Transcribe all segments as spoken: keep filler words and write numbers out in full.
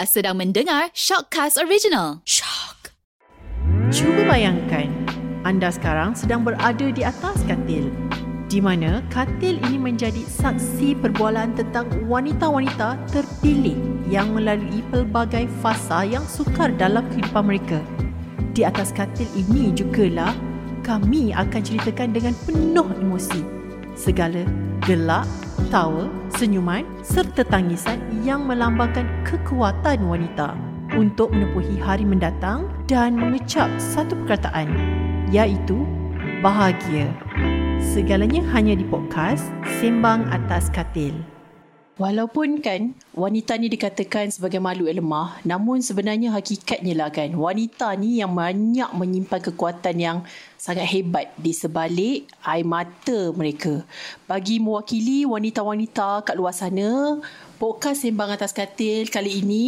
Anda sedang mendengar Shockcast Original Shock. Cuba bayangkan, anda sekarang sedang berada di atas katil, di mana katil ini menjadi saksi perbualan tentang wanita-wanita terpilih yang melalui pelbagai fasa yang sukar dalam kehidupan mereka. Di atas katil ini jugalah kami akan ceritakan dengan penuh emosi segala gelak, tawa, senyuman serta tangisan yang melambangkan kekuatan wanita untuk menepuhi hari mendatang dan mengecap satu perkataan, iaitu bahagia. Segalanya hanya di podcast Sembang Atas Katil. Walaupun kan wanita ni dikatakan sebagai makhluk yang lemah, namun sebenarnya hakikatnya lah kan, wanita ni yang banyak menyimpan kekuatan yang sangat hebat di sebalik air mata mereka. Bagi mewakili wanita-wanita kat luar sana, podcast Sembang Atas Katil kali ini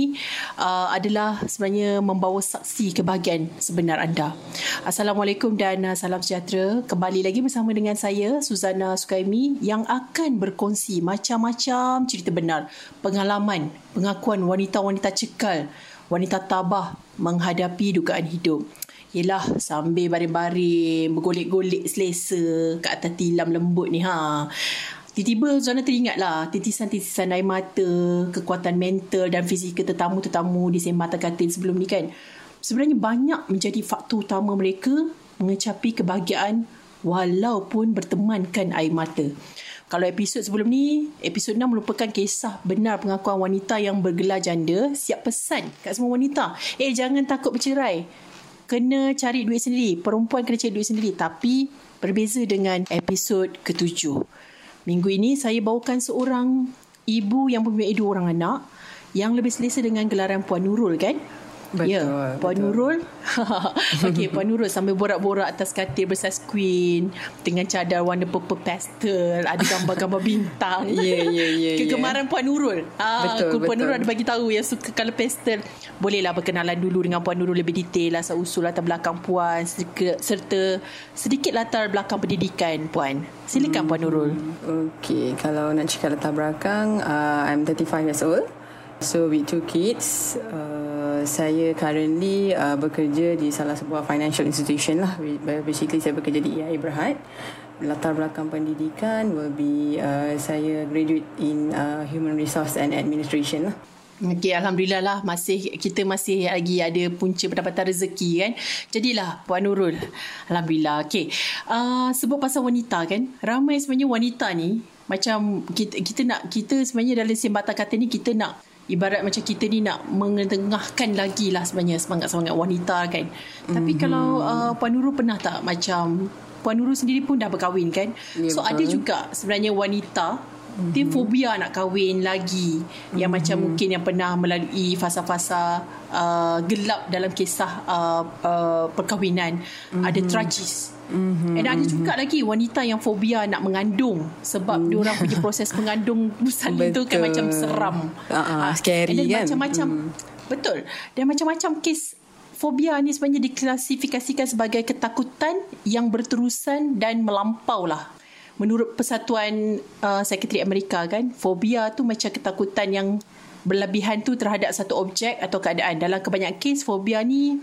uh, adalah sebenarnya membawa saksi kebahagiaan sebenar anda. Assalamualaikum dan uh, salam sejahtera. Kembali lagi bersama dengan saya, Suzana Sukaimi, yang akan berkongsi macam-macam cerita benar, pengalaman, pengakuan wanita-wanita cekal, wanita tabah menghadapi dugaan hidup. Yelah, sambil baring-baring, bergolek-golek selesa kat atas tilam lembut ni ha. Tiba-tiba Zona teringatlah titisan-titisan air mata, kekuatan mental dan fizikal tetamu-tetamu di Sembang Atas Katil sebelum ni kan. Sebenarnya banyak menjadi faktor utama mereka mengecapi kebahagiaan walaupun bertemankan air mata. Kalau episod sebelum ni, episod enam merupakan kisah benar pengakuan wanita yang bergelar janda, siap pesan kat semua wanita. Eh, jangan takut bercerai. Kena cari duit sendiri. Perempuan kena cari duit sendiri. Tapi berbeza dengan episod ketujuh. Minggu ini saya bawakan seorang ibu yang mempunyai dua orang anak yang lebih selesa dengan gelaran Puan Nurul kan? Betul. Ya, Puan betul. Nurul. Okey, Puan Nurul sambil borak-borak atas katil bersaiz queen dengan cadar warna purple pastel, ada gambar-gambar bintang. Ya, ya, ya. Kegemaran Puan Nurul. Ah, betul, Puan betul. Nurul ada bagi tahu yang suka color pastel. Bolehlah berkenalan dulu dengan Puan Nurul lebih detail asal usul latar belakang puan serta sedikit latar belakang pendidikan puan. Silakan hmm. Puan Nurul. Okey, kalau nak cakap latar belakang, uh, I'm thirty-five years old. So with two kids, uh, saya currently uh, bekerja di salah sebuah financial institution lah. Basically saya bekerja di E I Berhad. Latar belakang pendidikan will be uh, saya graduate in uh, Human Resource and Administration lah. Okay, Alhamdulillah lah, masih, kita masih lagi ada punca pendapatan rezeki kan. Jadilah Puan Nurul, Alhamdulillah. Okay, uh, sebab pasal wanita kan, ramai sebenarnya wanita ni macam kita, kita nak, kita sebenarnya dalam Sembang Atas Katil ni kita nak ibarat macam kita ni nak mengetengahkan lagi lah sebenarnya semangat-semangat wanita kan. Mm-hmm. Tapi kalau uh, Puan Nurul pernah tak macam, Puan Nurul sendiri pun dah berkahwin kan? Yeah, so betul. Ada juga sebenarnya wanita, mm-hmm, dia fobia nak kahwin lagi. Yang mm-hmm macam mungkin yang pernah melalui fasa-fasa uh, gelap dalam kisah uh, uh, perkahwinan. Mm-hmm. Ada tragis. Mm-hmm. Dan ada juga lagi wanita yang fobia nak mengandung sebab mm. diorang punya proses mengandung busan itu kan macam seram, uh-uh, scary dan kan, macam-macam mm. betul, dan macam-macam kes fobia ni sebenarnya diklasifikasikan sebagai ketakutan yang berterusan dan melampau lah. Menurut Persatuan uh, Sekretari Amerika kan, fobia tu macam ketakutan yang berlebihan tu terhadap satu objek atau keadaan. Dalam kebanyakan kes, fobia ni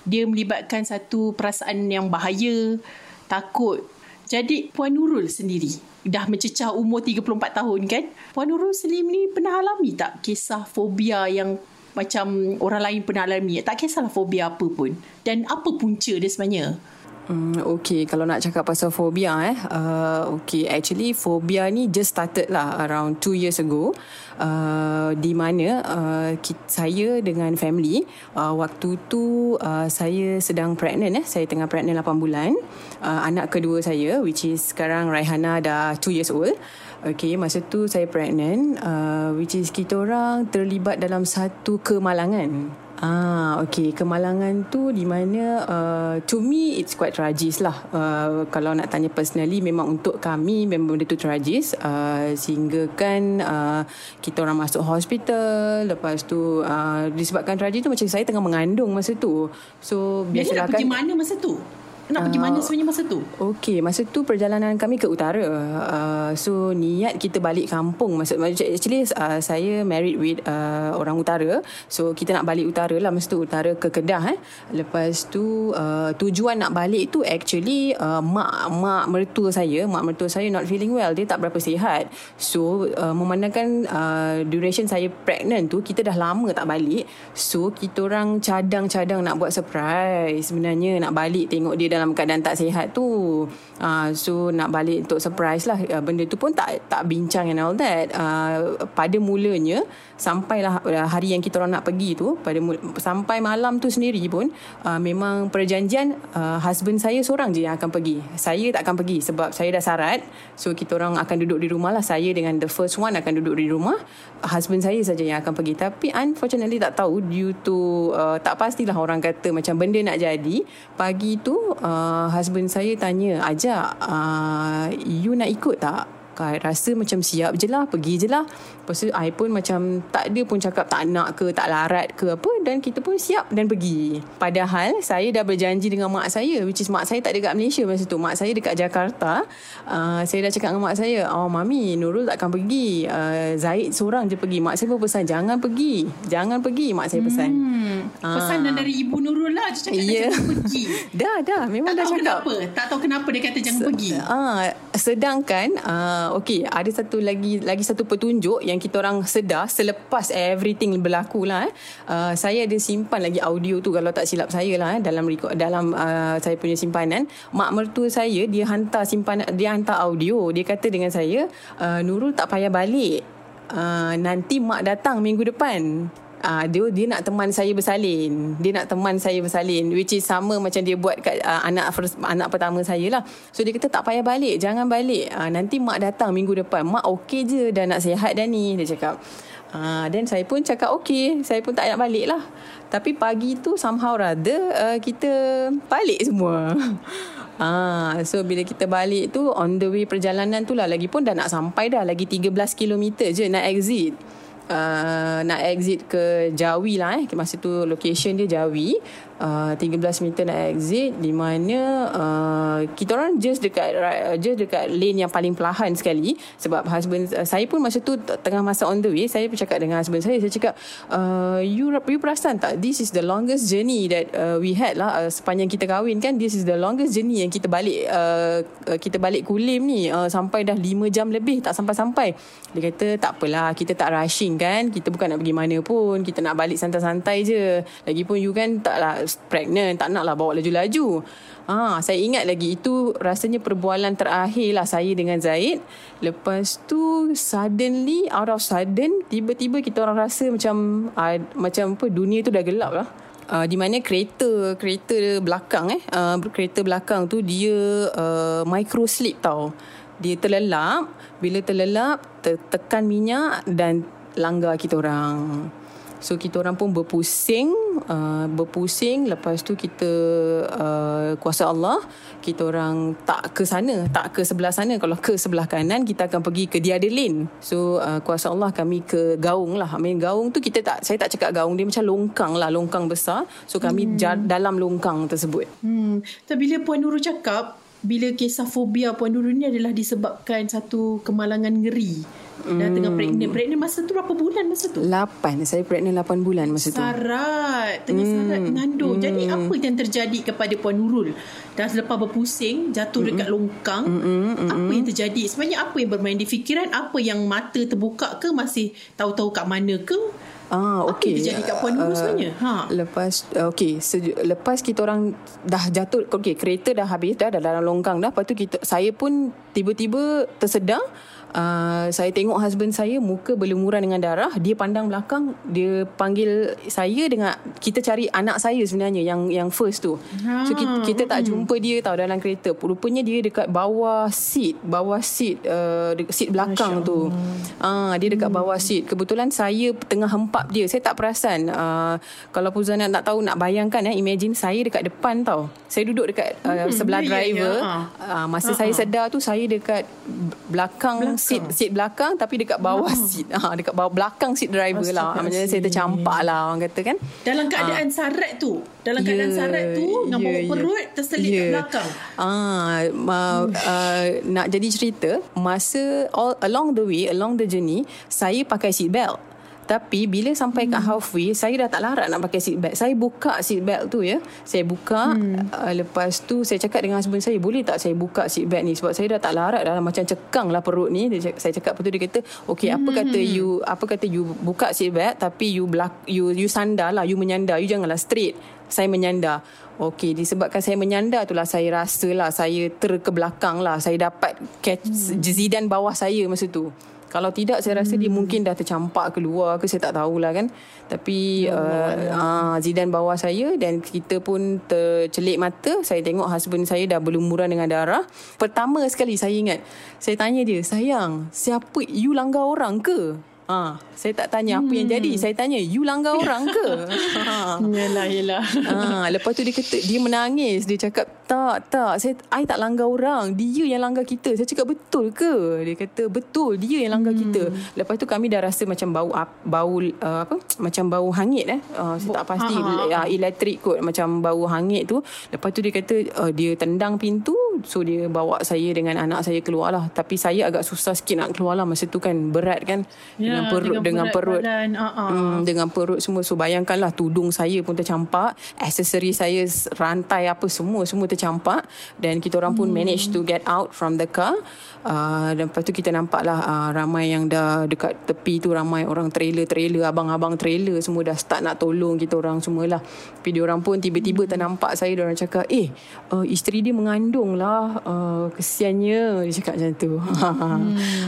dia melibatkan satu perasaan yang bahaya, takut. Jadi Puan Nurul sendiri dah mencecah umur tiga puluh empat tahun kan. Puan Nurul sendiri ni pernah alami tak kisah fobia yang macam orang lain pernah alami? Tak kisahlah fobia apa pun. Dan apa punca dia sebenarnya? Hmm, okay, kalau nak cakap pasal fobia eh, uh, okay, actually fobia ni just started lah around two years ago, uh, di mana uh, saya dengan family, uh, waktu tu uh, saya sedang pregnant eh, saya tengah pregnant lapan bulan, uh, anak kedua saya which is sekarang Raihana dah two years old. Okay, masa tu saya pregnant, uh, which is kita orang terlibat dalam satu kemalangan. Ah, okay, kemalangan tu di mana uh, to me it's quite tragis lah. Uh, kalau nak tanya personally, memang untuk kami memang benda tu tragis. Uh, sehingga kan uh, kita orang masuk hospital. Lepas tu uh, disebabkan tragis tu macam saya tengah mengandung masa tu. So biasalah kan. Jadi nak pergi mana masa tu? nak pergi uh, mana sebenarnya masa tu? Okey, masa tu perjalanan kami ke utara. Uh, so niat kita balik kampung. Masa, actually uh, saya married with uh, orang utara. So kita nak balik utara lah. Masa tu utara ke Kedah eh. Lepas tu uh, tujuan nak balik tu actually uh, mak mak mertua saya, mak mertua saya not feeling well. Dia tak berapa sihat. So uh, memandangkan uh, duration saya pregnant tu, kita dah lama tak balik. So kita orang cadang-cadang nak buat surprise sebenarnya, nak balik tengok dia dalam keadaan tak sihat tu. uh, So nak balik untuk surprise lah. uh, Benda tu pun tak tak bincang and all that. uh, Pada mulanya, sampailah hari yang kita orang nak pergi tu, pada mula, sampai malam tu sendiri pun uh, memang perjanjian uh, husband saya seorang je yang akan pergi. Saya tak akan pergi sebab saya dah sarat. So kita orang akan duduk di rumah lah. Saya dengan the first one akan duduk di rumah. Husband saya saja yang akan pergi. Tapi unfortunately tak tahu, due to uh, tak pastilah, orang kata macam benda nak jadi. Pagi tu uh, husband saya tanya, "Ajak, uh, you nak ikut tak?" Rasa macam siap je lah, pergi je lah. Lepas tu I pun macam tak ada pun cakap tak nak ke, tak larat ke apa. Dan kita pun siap dan pergi. Padahal saya dah berjanji dengan mak saya, which is mak saya tak dekat Malaysia masa tu, mak saya dekat Jakarta. uh, Saya dah cakap dengan mak saya, "Oh mami, Nurul takkan pergi, uh, Zaid seorang je pergi." Mak saya pun pesan, "Jangan pergi, jangan pergi." Mak saya pesan. hmm, uh, Pesan dah dari ibu Nurul lah. Dia cakap, yeah. Dia pergi. Dah dah memang tak dah cakap. Kenapa? Tak tahu kenapa dia kata jangan Se- pergi. uh, Sedangkan uh, okey, ada satu lagi lagi satu petunjuk yang kita orang sedar selepas everything berlaku lah. eh. uh, Saya ada simpan lagi audio tu, kalau tak silap saya lah, eh, dalam dalam uh, saya punya simpanan. Mak mertua saya, dia hantar simpanan, dia hantar audio. Dia kata dengan saya, uh, "Nurul tak payah balik, uh, nanti mak datang minggu depan." Uh, dia dia nak teman saya bersalin. Dia nak teman saya bersalin, which is sama macam dia buat kat uh, anak first, anak pertama saya lah. So dia kata tak payah balik, jangan balik, uh, nanti mak datang minggu depan. Mak okey je, dah nak sihat dah ni, dia cakap. Dan uh, saya pun cakap okey, saya pun tak nak balik lah. Tapi pagi tu somehow rather uh, kita balik semua. Ah, so bila kita balik tu, on the way perjalanan tu lah, lagipun dah nak sampai dah, lagi tiga belas kilometer je nak exit. Uh, nak exit ke Jawi lah eh. Masa tu location dia Jawi. uh, tiga belas meter nak exit, di mana uh, kita orang just dekat just dekat lane yang paling perlahan sekali. Sebab husband uh, saya pun masa tu tengah masa on the way. Saya pun cakap dengan husband saya, saya cakap, uh, you, you perasan tak, this is the longest journey that uh, we had lah, uh, sepanjang kita kahwin kan. This is the longest journey yang kita balik uh, kita balik Kulim ni, uh, sampai dah lima jam lebih tak sampai-sampai. Dia kata tak apalah, kita tak rushing kan, kita bukan nak pergi mana pun, kita nak balik santai-santai je. Lagipun you kan taklah pregnant, tak naklah bawa laju-laju. Ah, saya ingat lagi itu rasanya perbualan terakhir lah saya dengan Zaid. Lepas tu suddenly, out of sudden, tiba-tiba kita orang rasa macam uh, macam apa, dunia tu dah gelap lah. Uh, di mana kereta kereta belakang eh uh, kereta belakang tu dia uh, micro slip tau. Dia terlelap. Bila terlelap, ter- tekan minyak dan langgar kita orang. So kita orang pun berpusing, uh, berpusing. Lepas tu kita uh, kuasa Allah, kita orang tak ke sana, tak ke sebelah sana. Kalau ke sebelah kanan, kita akan pergi ke dia ada lane. So uh, kuasa Allah kami ke gaung lah. I mean, gaung tu kita tak, saya tak cakap gaung, dia macam longkang lah, longkang besar. So kami hmm. jar, dalam longkang tersebut. Hmm. Tapi bila Puan Nurul cakap, bila kisah fobia Puan Nurul ni adalah disebabkan satu kemalangan ngeri. Dah hmm. tengah pregnant. Pregnant masa tu berapa bulan masa tu? lapan. Saya pregnant lapan bulan masa tu. Sarat. Tengah hmm. sarat mengandung. Hmm. Jadi apa yang terjadi kepada Puan Nurul? Dah selepas berpusing, jatuh hmm. dekat longkang. Hmm. Hmm. Apa yang terjadi? Sebenarnya apa yang bermain di fikiran? Apa yang mata terbuka ke? Masih tahu-tahu kat mana ke? Ah, okey. Apa yang terjadi kat Puan Nurul uh, sebenarnya? Ha. Lepas okey, seju- lepas kita orang dah jatuh, okey, kereta dah habis dah, dah dalam longkang dah. Lepas tu kita saya pun tiba-tiba tersedar. Uh, saya tengok husband saya, muka berlumuran dengan darah. Dia pandang belakang, dia panggil saya dengan kita cari anak saya sebenarnya, yang yang first tu. ha, So kita, kita tak hmm. jumpa dia tau dalam kereta. Rupanya dia dekat bawah seat, bawah seat uh, seat belakang tu. uh, Dia dekat hmm. bawah seat. Kebetulan saya tengah hempap dia. Saya tak perasan. uh, Kalau Puzana tak tahu, nak bayangkan eh, imagine saya dekat depan tau. Saya duduk dekat uh, hmm, sebelah yeah, driver. yeah, yeah. Uh, Masa uh-huh. saya sedar tu, saya saya dekat belakang, belakang. Seat, seat belakang tapi dekat bawah hmm. seat. Ha, dekat bawah belakang seat driver oh, lah. Macam saya tercampak lah orang kata kan. Dalam keadaan ha. sarat tu. Dalam keadaan yeah, sarat tu dengan yeah, perut yeah. terselit yeah. kat belakang. Ah, uh, uh, nak jadi cerita, masa all, along the way, along the journey, saya pakai seat belt. Tapi bila sampai hmm. kat halfway, saya dah tak larat nak pakai seat belt. Saya buka seat belt tu ya. Saya buka. Hmm. Uh, lepas tu saya cakap dengan husband saya, boleh tak saya buka seat belt ni? Sebab saya dah tak larat dah. Macam cekang lah perut ni. Dia, saya cakap betul. Dia kata, okay hmm. apa kata you apa kata you buka seat belt tapi you, belak, you, you sandar lah. You menyandar. You janganlah straight. Saya menyandar. Okey, disebabkan saya menyandar itulah saya rasalah saya terkebelakang lah. Saya dapat catch hmm. Zidan bawah saya masa tu. Kalau tidak saya rasa hmm. dia mungkin dah tercampak keluar ke, saya tak tahulah kan. Tapi oh, uh, uh, Zidan bawah saya dan kita pun tercelik mata. Saya tengok husband saya dah berlumuran dengan darah. Pertama sekali saya ingat, saya tanya dia, sayang, siapa you langgar orang ke? Ha, saya tak tanya apa hmm. yang jadi. Saya tanya, you langgar orang ke? Ha. Yalah, yalah. Ha, lepas tu dia kata, dia menangis. Dia cakap, tak, tak. Saya, I tak langgar orang. Dia yang langgar kita. Saya cakap, betul ke? Dia kata, betul. Dia yang langgar hmm. kita. Lepas tu kami dah rasa macam bau, bau uh, apa? Macam bau hangit eh. Uh, saya tak pasti. Uh, elektrik kot. Macam bau hangit tu. Lepas tu dia kata, uh, dia tendang pintu. So dia bawa saya dengan anak saya keluar lah. Tapi saya agak susah sikit nak keluar lah. Masa tu kan berat kan. Yeah. Dengan perut, dengan perut, dengan perut, uh-uh. hmm, dengan perut semua. So bayangkanlah tudung saya pun tercampak, aksesori saya, rantai apa semua, semua tercampak. Dan kita orang pun hmm. manage to get out from the car. Uh, dan lepas tu kita nampaklah uh, ramai yang dah dekat tepi tu, ramai orang trailer-trailer, abang-abang trailer semua dah start nak tolong kita orang semualah. Tapi dia orang pun tiba-tiba ternampak saya, dia orang cakap, "Eh, uh, isteri dia mengandung lah, uh, kesiannya." Dia cakap macam tu. Hmm.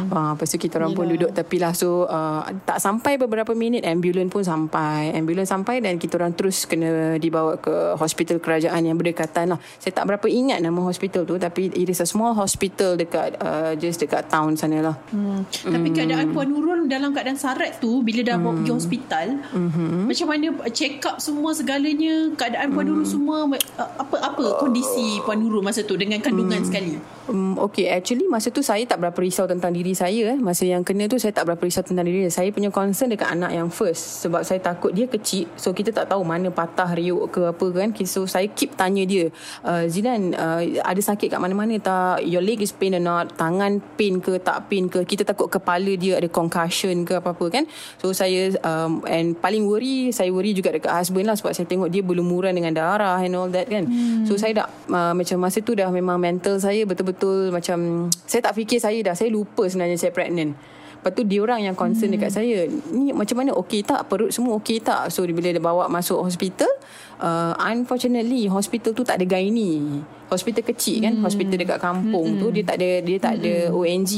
uh, lepas tu kita orang Yelah. pun duduk tepilah. So uh, tak sampai beberapa minit ambulans pun sampai. Ambulans sampai dan kita orang terus kena dibawa ke hospital kerajaan yang berdekatan lah. Saya tak berapa ingat nama hospital tu, tapi it is a small hospital dekat uh, just dekat town sana lah. Hmm. Mm. Tapi keadaan Puan Nurul dalam keadaan sarat tu, bila dah bawa mm. pergi hospital, mm-hmm. macam mana check up semua segalanya, keadaan Puan mm. Nurul semua, apa-apa kondisi Puan Nurul masa tu dengan kandungan mm. sekali? Um, okay, actually masa tu saya tak berapa risau tentang diri saya. Eh. Masa yang kena tu saya tak berapa risau tentang diri saya. Saya punya concern dekat anak yang first. Sebab saya takut dia kecil. So kita tak tahu mana patah riuk ke apa kan. So saya keep tanya dia, uh, Zidan, uh, ada sakit kat mana-mana tak? Your leg is pain or not? Tangan pain ke tak pain ke? Kita takut kepala dia ada concussion ke apa-apa kan. So saya um, and paling worry, saya worry juga dekat husband lah. Sebab saya tengok dia berlumuran dengan darah and all that kan. Hmm. So saya dah uh, macam masa tu dah memang mental saya betul-betul betul macam saya tak fikir saya dah saya lupa sebenarnya saya pregnant. Lepas tu dia orang yang concern hmm. dekat saya, ni macam mana, okey tak, perut semua okey tak? So bila dia bawa masuk hospital, uh, unfortunately hospital tu tak ada gynae. Hospital kecil kan, hmm. hospital dekat kampung hmm. tu dia tak ada dia tak ada hmm. O N G.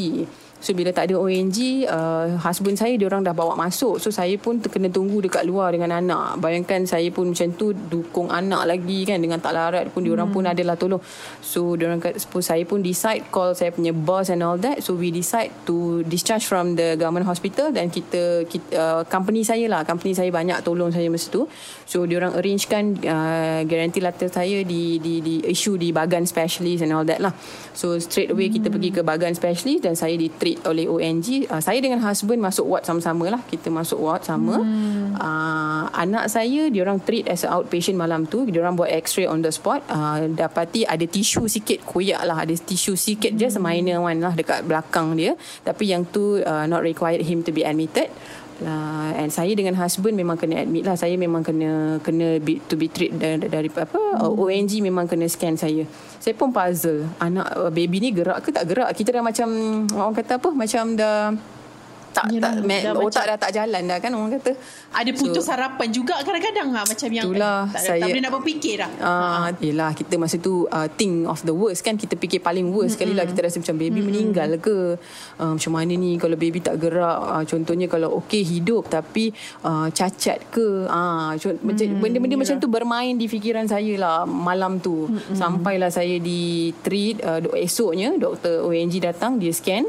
So bila tak ada O N G, uh, husband saya dia orang dah bawa masuk. So saya pun kena tunggu dekat luar dengan anak. Bayangkan saya pun macam tu dukung anak lagi kan, dengan tak larat pun dia orang hmm. pun adalah tolong. So dia orang saya pun decide call saya punya boss and all that. So we decide to discharge from the government hospital dan kita, kita uh, company saya lah, company saya banyak tolong saya masa tu. So dia orang arrangekan uh, guarantee letter saya di, di di issue di bagan specialist and all that lah. So straight away hmm. kita pergi ke bagan specialist dan saya di treat oleh O N G. uh, Saya dengan husband masuk ward sama-sama lah. Kita masuk ward sama. hmm. uh, Anak saya diorang treat as a outpatient malam tu. Diorang buat x-ray on the spot. uh, Dapati ada tisu sikit koyak lah. Ada tisu sikit hmm. je, minor one lah dekat belakang dia. Tapi yang tu uh, not required him to be admitted. Uh, and saya dengan husband memang kena admit lah. Saya memang kena kena be, to be treat dari, dari apa hmm. O N G memang kena scan saya. Saya pun puzzle, anak baby ni gerak ke tak gerak. Kita dah macam orang kata apa, macam dah tak Yalah, tak dah otak macam, dah tak jalan dah kan orang kata. Ada putus so, harapan juga kadang-kadang lah, macam yang itulah, tak, saya, tak boleh nak berfikir lah. uh, Yelah, kita masa tu uh, think of the worst kan. Kita fikir paling worst mm-hmm. sekali lah. Kita rasa macam baby mm-hmm. meninggal ke, uh, macam mana ni kalau baby tak gerak. uh, Contohnya kalau okey hidup tapi uh, cacat ke, uh, cont- mm-hmm. benda-benda yeah. macam tu bermain di fikiran saya lah malam tu. mm-hmm. Sampailah saya di treat. uh, Esoknya doktor O N G datang, dia scan.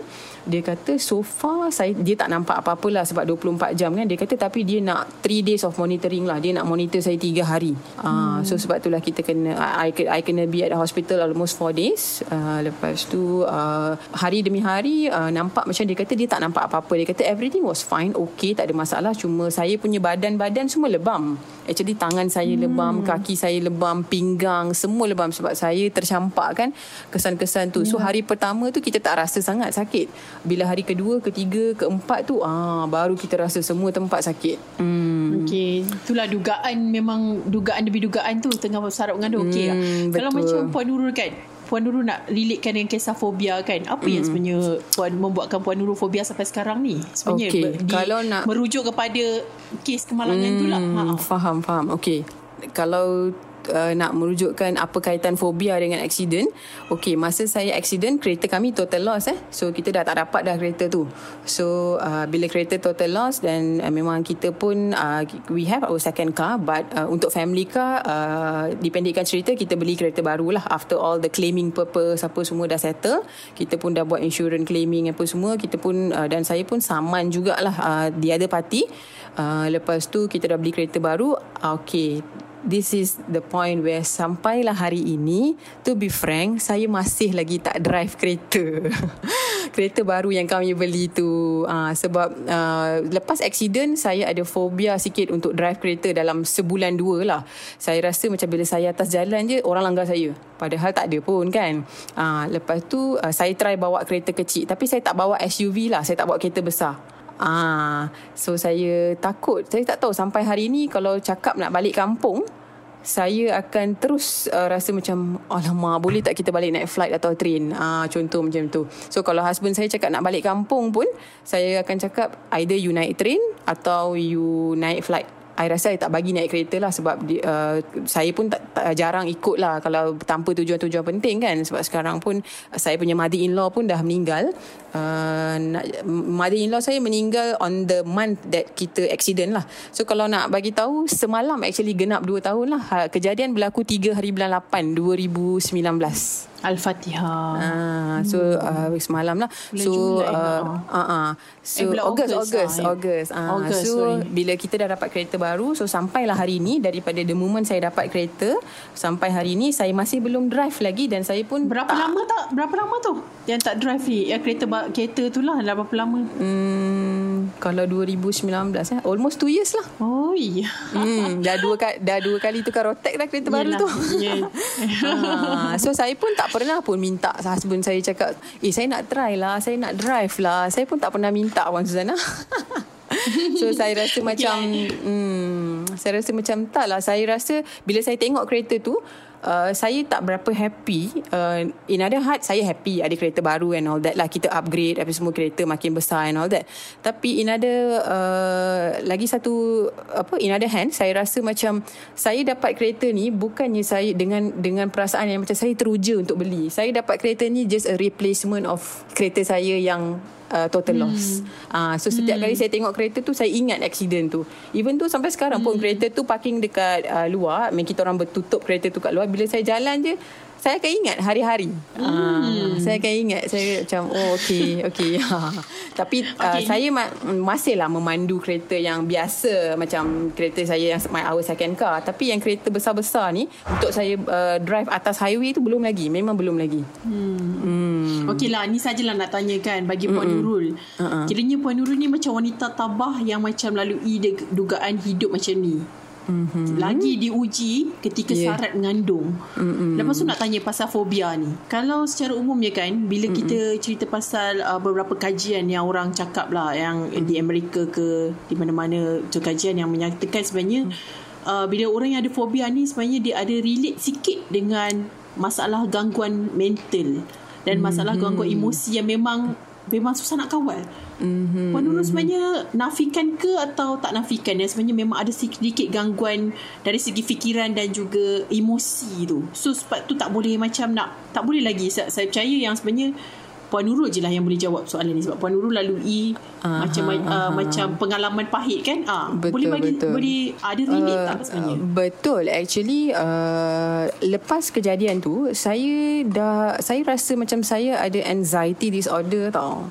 Dia kata so far saya, dia tak nampak apa-apalah sebab dua puluh empat jam kan. Dia kata tapi dia nak three days of monitoring lah. Dia nak monitor saya tiga hari. hmm. uh, So sebab itulah kita kena I, I kena be at the hospital almost four days. uh, Lepas tu uh, hari demi hari uh, nampak macam dia kata dia tak nampak apa-apa. Dia kata everything was fine, okay, tak ada masalah. Cuma saya punya badan-badan semua lebam. Actually tangan saya lebam, hmm. kaki saya lebam, pinggang, semua lebam sebab saya tercampak kan kesan-kesan tu. So hari pertama tu kita tak rasa sangat sakit. Bila hari kedua, ketiga, keempat tu ah baru kita rasa semua tempat sakit. Hmm. Okey, itulah dugaan, memang dugaan demi dugaan tu tengah bersarap mengandung. Okey. Hmm, kalau macam Puan Nurul kan, Puan Nurul nak relatekan dengan kisah fobia kan. Apa mm. yang sebenarnya Puan membuatkan Puan Nurul fobia sampai sekarang ni? Sebenarnya okay. ber- kalau nak merujuk kepada kes kemalangan mm, tu lah. Ha. Faham, faham. Okey. Kalau Uh, nak merujukkan apa kaitan fobia dengan aksiden. Okey, masa saya aksiden, kereta kami total loss eh. So kita dah tak dapat dah kereta tu. So uh, bila kereta total loss, dan uh, memang kita pun uh, we have our second car, but uh, untuk family car, uh, dipendekkan cerita, kita beli kereta baru lah. After all the claiming purpose apa semua dah settle, kita pun dah buat insurance claiming apa semua. Kita pun uh, dan saya pun saman jugalah uh, the other party. uh, Lepas tu kita dah beli kereta baru. Okey, this is the point where sampailah hari ini, to be frank, saya masih lagi tak drive kereta. Kereta baru yang kami beli tu. Uh, sebab uh, lepas aksiden, saya ada fobia sikit untuk drive kereta dalam sebulan dua lah. Saya rasa macam bila saya atas jalan je, orang langgar saya. Padahal tak ada pun kan. Uh, lepas tu, uh, saya try bawa kereta kecil. Tapi saya tak bawa S U V lah. Saya tak bawa kereta besar. Ah, so saya takut. Saya tak tahu sampai hari ni kalau cakap nak balik kampung, saya akan terus uh, rasa macam alamak, boleh tak kita balik naik flight atau train, ah, contoh macam tu. So kalau husband saya cakap nak balik kampung pun, saya akan cakap either you naik train atau you naik flight. I rasa saya tak bagi naik kereta lah. Sebab uh, saya pun tak, tak, jarang ikut lah kalau tanpa tujuan-tujuan penting kan. Sebab sekarang pun saya punya mother-in-law pun dah meninggal. uh, Mother-in-law saya meninggal on the month that kita accident lah. So kalau nak bagi tahu, semalam actually genap dua tahun lah. Kejadian berlaku tiga hari bulan lapan dua ribu sembilan belas. Al-Fatihah. ah, So uh, semalam lah. So uh, uh, uh, So eh, Ogos Ogos Ogos ah. So sorry, bila kita dah dapat kereta baru, so sampailah hari ni, daripada the moment saya dapat kereta sampai hari ni, saya masih belum drive lagi. Dan saya pun berapa tak, lama tak berapa lama tu yang tak drive ni, yang kereta kereta tu lah berapa lama? hmm, kalau dua ribu sembilan belas eh, almost two years lah. Oh iya. hmm, dah dua dah dua kali tukar rotek dah kereta. Yelah, baru tu. ha, so saya pun tak pernah pun minta husband saya cakap, eh saya nak try lah, saya nak drive lah. Saya pun tak pernah minta Puan Suzana. So saya rasa macam hmm, saya rasa macam tak lah. Saya rasa bila saya tengok kereta tu, uh, saya tak berapa happy. uh, In other heart, saya happy ada kereta baru and all that lah. Kita upgrade apa semua, kereta makin besar and all that. Tapi in other uh, lagi satu apa, in other hand, saya rasa macam saya dapat kereta ni bukannya saya dengan dengan perasaan yang macam saya teruja untuk beli. Saya dapat kereta ni just a replacement of kereta saya yang Uh, total loss. hmm. uh, So setiap hmm. kali saya tengok kereta tu, saya ingat aksiden tu. Even tu sampai sekarang hmm. pun kereta tu parking dekat uh, luar. Memang kita orang bertutup kereta tu kat luar. Bila saya jalan je, saya akan ingat hari-hari. hmm. uh, Saya akan ingat. Saya macam oh okay, okay. Tapi uh, okay. saya ma- masih lah memandu kereta yang biasa, macam kereta saya yang my hour second car. Tapi yang kereta besar-besar ni untuk saya uh, drive atas highway tu belum lagi. Memang belum lagi. hmm. Hmm. Okey lah, ni sajalah nak tanyakan bagi Puan Nurul. Uh-huh. Kiranya Puan Nurul ni macam wanita tabah yang macam lalui dugaan hidup macam ni. Mm-hmm. Lagi diuji ketika yeah. syarat mengandung. Mm-hmm. Lepas tu nak tanya pasal fobia ni. Kalau secara umumnya kan, bila mm-hmm. kita cerita pasal uh, beberapa kajian yang orang cakap lah, yang mm-hmm. di Amerika ke di mana-mana, kajian yang menyatakan sebenarnya uh, bila orang yang ada fobia ni sebenarnya dia ada relate sikit dengan masalah gangguan mental dan masalah mm-hmm. gangguan emosi yang memang memang susah nak kawal. Mm-hmm. Puan Nurul sebenarnya nafikan ke atau tak nafikan yang sebenarnya memang ada sedikit gangguan dari segi fikiran dan juga emosi tu? So sebab tu tak boleh macam nak, tak boleh lagi. Saya, saya percaya yang sebenarnya Puan Nurul je lah yang boleh jawab soalan ni. Sebab Puan Nurul lalui aha, macam aha. Uh, macam pengalaman pahit kan. uh, betul, Boleh bagi betul. Boleh ada relate uh, tak sebenarnya? uh, Betul. Actually uh, lepas kejadian tu, Saya dah Saya rasa macam saya ada anxiety disorder tau.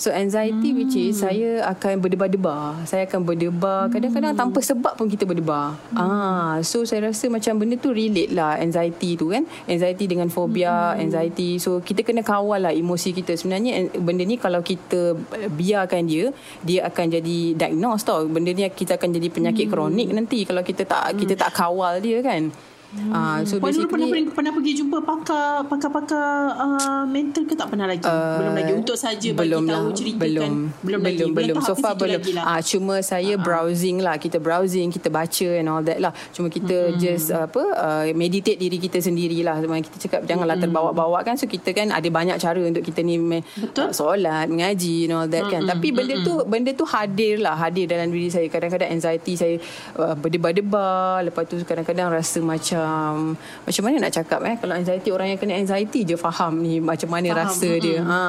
So anxiety hmm. which is saya akan berdebar-debar. Saya akan berdebar hmm. kadang-kadang tanpa sebab pun kita berdebar. hmm. ah, So saya rasa macam benda tu relate lah, anxiety tu kan. Anxiety dengan fobia, hmm. anxiety. So kita kena kawal lah emosi kita. Sebenarnya benda ni kalau kita biarkan dia, dia akan jadi diagnose tau. Benda ni kita akan jadi penyakit hmm. kronik nanti kalau kita tak hmm. kita tak kawal dia kan. Hmm. Uh, so Puan Nurul pernah, pernah pergi jumpa pakar, pakar-pakar uh, mental ke tak pernah lagi? Uh, belum lagi. Untuk saja bagi tahu lah, ceritakan. Belum, belum, belum lagi. Belum, so far belum. Lah. Uh, cuma saya uh-huh. browsing lah. Kita browsing, kita baca and all that lah. Cuma kita hmm. just uh, apa uh, meditate diri kita sendirilah. Kita cakap janganlah hmm. terbawa-bawa kan. So kita kan ada banyak cara untuk kita ni me- uh, solat, mengaji and all that hmm. kan. Hmm. Tapi benda hmm. tu benda tu hadir lah. Hadir dalam diri saya. Kadang-kadang anxiety saya uh, berdebar-debar. Lepas tu kadang-kadang rasa macam Um, macam mana nak cakap eh kalau anxiety, orang yang kena anxiety je faham ni macam mana faham. rasa mm-hmm. dia ha.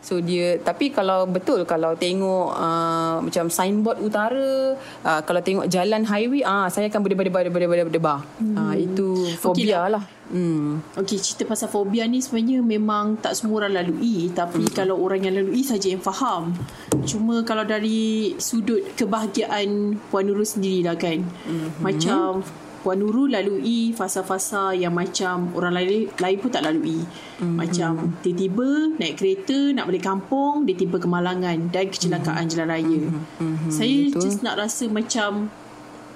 So dia, tapi kalau betul kalau tengok uh, macam signboard utara, uh, kalau tengok jalan highway, ah uh, saya akan berdebar-debar-debar-debar hmm. uh, itu fobia okay, lah. Hmm. Okey, cerita pasal fobia ni sebenarnya memang tak semua orang lalui. Tapi hmm. kalau orang yang lalui saja yang faham. Cuma kalau dari sudut kebahagiaan Puan Nurul sendirilah kan, hmm. macam Puan Nurul lalui fasa-fasa yang macam orang lain lain pun tak lalui. Mm-hmm. Macam tiba-tiba naik kereta nak balik kampung, dia tiba kemalangan dan kecelakaan mm-hmm. jalan raya. Mm-hmm. Saya Betul. just nak rasa macam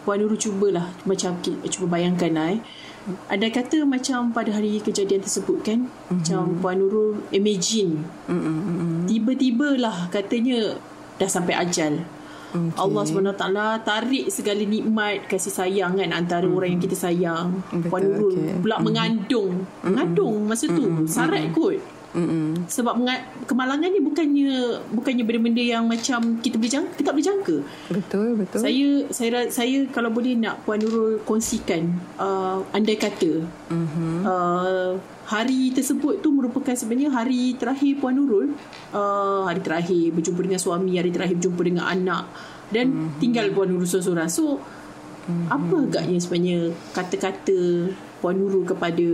Puan Nurul cubalah, macam cuba bayangkanlah eh. Ada kata macam pada hari kejadian tersebut kan, mm-hmm. macam Puan Nurul imagine. Mm-hmm. Tiba-tibalah katanya dah sampai ajal. Okay. Allah subhanahu wa taala tarik segala nikmat kasih sayang kan antara mm-hmm. orang yang kita sayang. Betul, Puan Nurul okay. pula mm-hmm. mengandung mm-hmm. mengandung masa mm-hmm. tu mm-hmm. sarat kot. Mm-hmm. Sebab menga- kemalangan ni bukannya bukannya benda-benda yang macam kita boleh jangka, kita tak boleh jangka. Betul betul. Saya saya saya kalau boleh nak Puan Nurul kongsikan uh, andai kata mm-hmm. uh, hari tersebut tu merupakan sebenarnya hari terakhir Puan Nurul, uh, hari terakhir berjumpa dengan suami, hari terakhir berjumpa dengan anak dan mm-hmm. tinggal Puan Nurul seorang-seorang. So mm-hmm. apa agaknya sebenarnya kata-kata Puan Nurul kepada,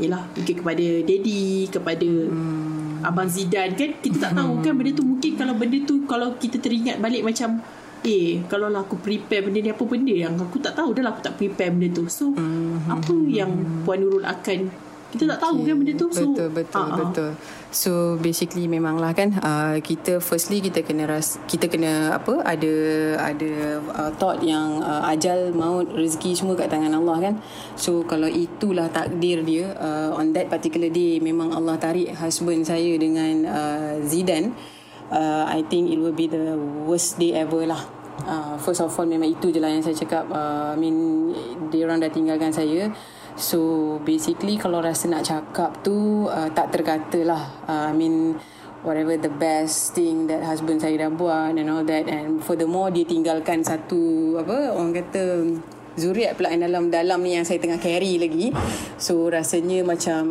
yalah, mungkin kepada daddy, kepada mm. Abang Zidan kan, kita tak tahu mm. kan benda tu. Mungkin kalau benda tu kalau kita teringat balik macam eh, kalau lah aku prepare benda ni, apa benda yang aku tak tahu, dah lah aku tak prepare benda tu. So mm-hmm. apa yang Puan Nurul akan, kita tak tahu okay. kan benda tu. So, betul betul uh-uh. betul. So basically memanglah kan uh, kita firstly kita kena ras, kita kena apa ada ada uh, thought yang uh, ajal, maut, rezeki semua kat tangan Allah kan. So kalau itulah takdir dia uh, on that particular day memang Allah tarik husband saya dengan uh, Zidan, uh, I think it will be the worst day ever lah. Uh, first of all memang itu je lah yang saya cakap, uh, I mean dia orang dah tinggalkan saya. So basically kalau rasa nak cakap tu uh, tak terkata lah, uh, I mean whatever the best thing that husband saya dah buat and all that. And furthermore dia tinggalkan satu apa orang kata zuriat pula yang dalam-dalam ni yang saya tengah carry lagi. So rasanya macam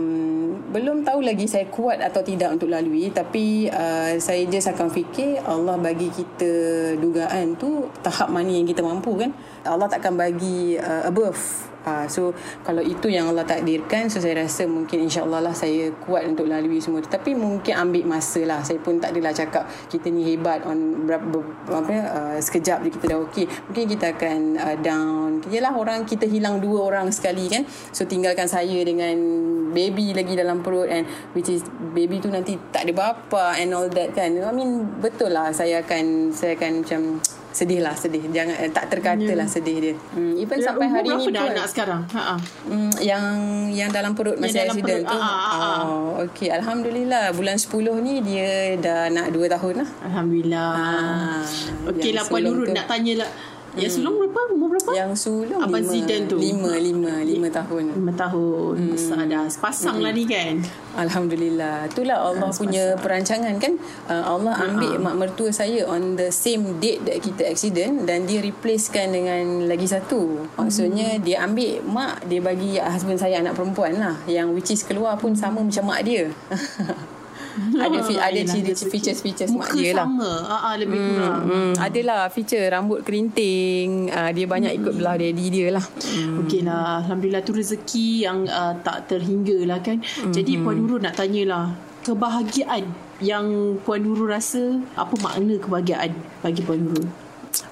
belum tahu lagi saya kuat atau tidak untuk lalui. Tapi uh, saya just akan fikir Allah bagi kita dugaan tu tahap mana yang kita mampu kan. Allah takkan bagi uh, above. Uh, so kalau itu yang Allah takdirkan, so saya rasa mungkin insyaAllah lah saya kuat untuk lalui semua tu. Tapi mungkin ambil masa lah. Saya pun tak adalah cakap kita ni hebat on berapa, berapa uh, sekejap je kita dah okey. Mungkin kita akan uh, down. Yelah, orang kita hilang dua orang sekali kan. So tinggalkan saya dengan baby lagi dalam perut, and which is baby tu nanti tak ada bapa and all that kan. I mean betul lah saya akan saya akan macam sedih lah, sedih. Jangan eh, tak terkata lah yeah. sedih dia. Hmm, even ya, sampai hari ni dah anak sekarang. Ha hmm, yang yang dalam perut masa accident tu. Ha, oh, okey, alhamdulillah bulan sepuluh ni dia dah nak dua tahun lah. Alhamdulillah. Ah, okeylah Puan Nurul nak tanyalah. Yang sulung berapa? Umur berapa? Yang sulung Abang lima, Zidan tu lima, lima, lima tahun lima tahun hmm. besar dah. Sepasang hmm. lah ni kan. Alhamdulillah. Itulah Allah ha, punya perancangan kan. uh, Allah ambil ha. mak mertua saya on the same date that kita accident, dan dia replacekan dengan lagi satu. Maksudnya hmm. dia ambil mak, dia bagi husband saya anak perempuan lah, yang which is keluar pun sama macam mak dia. Ada fi- ada features-features mak dia lah. Muka sama. Haa, lebih kurang. Hmm, hmm. Adalah feature rambut kerinting. Uh, dia banyak ikut hmm. belah daddy dia lah. Hmm. Okey lah. Alhamdulillah tu rezeki yang uh, tak terhingga lah kan. Hmm. Jadi Puan Nurul nak tanyalah. kebahagiaan yang Puan Nurul rasa, apa makna kebahagiaan bagi Puan Nurul?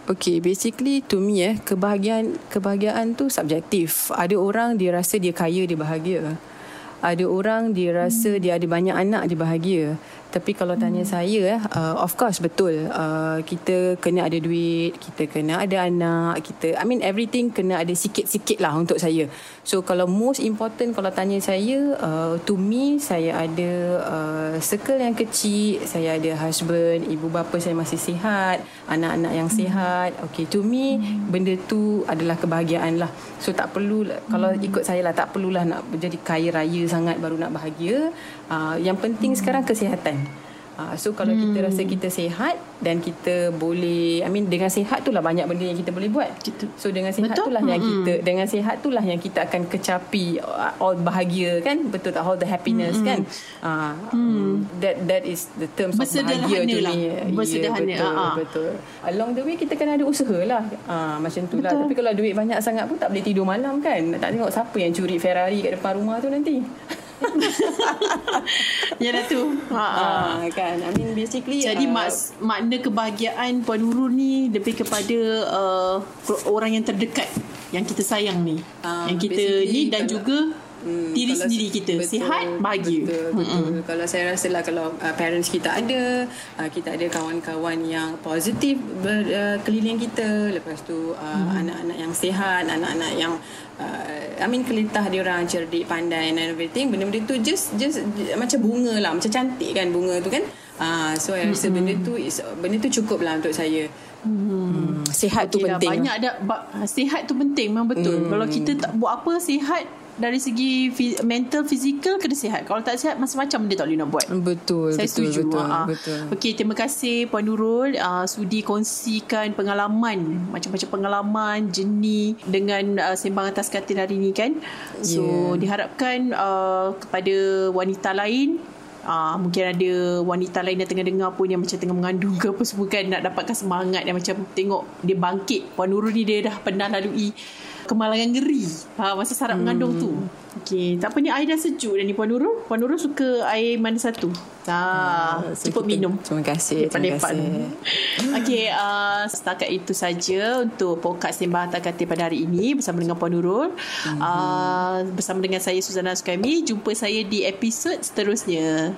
Okay, basically to me eh, kebahagiaan kebahagiaan tu subjektif. Ada orang dia rasa dia kaya, dia bahagia. Ada orang dia rasa hmm. dia ada banyak anak, dia bahagia. Tapi kalau tanya hmm. saya eh, uh, of course betul. Uh, kita kena ada duit, kita kena ada anak, kita I mean everything kena ada sikit-sikit lah untuk saya. So kalau most important kalau tanya saya, uh, to me saya ada uh, circle yang kecil, saya ada husband, ibu bapa saya masih sihat, anak-anak yang hmm. sihat. Okay, to me hmm. benda tu adalah kebahagiaan lah. So tak perlu hmm. kalau ikut saya lah, tak perlulah nak jadi kaya raya sangat baru nak bahagia. Uh, yang penting hmm. sekarang kesihatan. Uh, so kalau hmm. kita rasa kita sihat dan kita boleh, I mean dengan sihat itulah banyak benda yang kita boleh buat. So dengan sihat betul? itulah hmm. yang kita dengan sihat itulah yang kita akan kecapi all bahagia kan, betul tak, all the happiness hmm. kan. Uh, hmm. That that is the terms of bahagia tu lah. Bersederhana. Yeah, betul, betul. Along the way kita kena ada usaha lah. Uh, macam tu lah. Tapi kalau duit banyak sangat pun tak boleh tidur malam kan. Tak tengok siapa yang curi Ferrari kat depan rumah tu nanti. Ya dah tu ha, ha, kan. I mean basically jadi uh, mak, makna kebahagiaan Puan Nurul ni lebih kepada uh, orang yang terdekat yang kita sayang ni, uh, yang kita ni, dan kalau, juga hmm, diri sendiri kita betul, sihat bahagia betul, betul. Mm-hmm. Kalau saya rasa lah kalau uh, parents kita ada, uh, kita ada kawan-kawan yang positif ber, uh, keliling kita, lepas tu uh, mm-hmm. anak-anak yang sihat, anak-anak yang Uh, I mean kelitah diorang cerdik, pandai and everything, benda-benda tu just just macam bunga lah, macam cantik kan bunga tu kan. Uh, so I rasa mm-hmm. benda tu is, benda tu cukup lah untuk saya. Hmm. Sihat okay tu penting. Dah, banyak ada sihat tu penting memang betul. Mm. Kalau kita tak buat apa sihat dari segi fiz- mental, fizikal kena sihat. Kalau tak sihat macam-macam benda tak boleh nak buat. Betul. Saya betul, setuju. Betul, uh, betul. Okay, terima kasih Puan Nurul uh, sudi kongsikan pengalaman, macam-macam pengalaman, jenis dengan uh, Sembang Atas Katil hari ni kan. So yeah. diharapkan uh, kepada wanita lain, Uh, mungkin ada wanita lain yang tengah dengar pun yang macam tengah mengandung ke apa semua kan, nak dapatkan semangat yang macam tengok dia bangkit. Puan Nurul ni dia dah pernah lalui kemalangan ngeri ha, masa sarap hmm. mengandung tu. Okay, tak apa ni air dah sejuk dah ni Puan Nurul. Puan Nurul suka air mana satu ha, so cukup kita, minum. Terima kasih Terima lepan kasih lepan. Okay, uh, setakat itu saja untuk podcast Sembang Atas Katil pada hari ini bersama dengan Puan Nurul, hmm. uh, bersama dengan saya Suzana Sukaimi. Jumpa saya di episod seterusnya.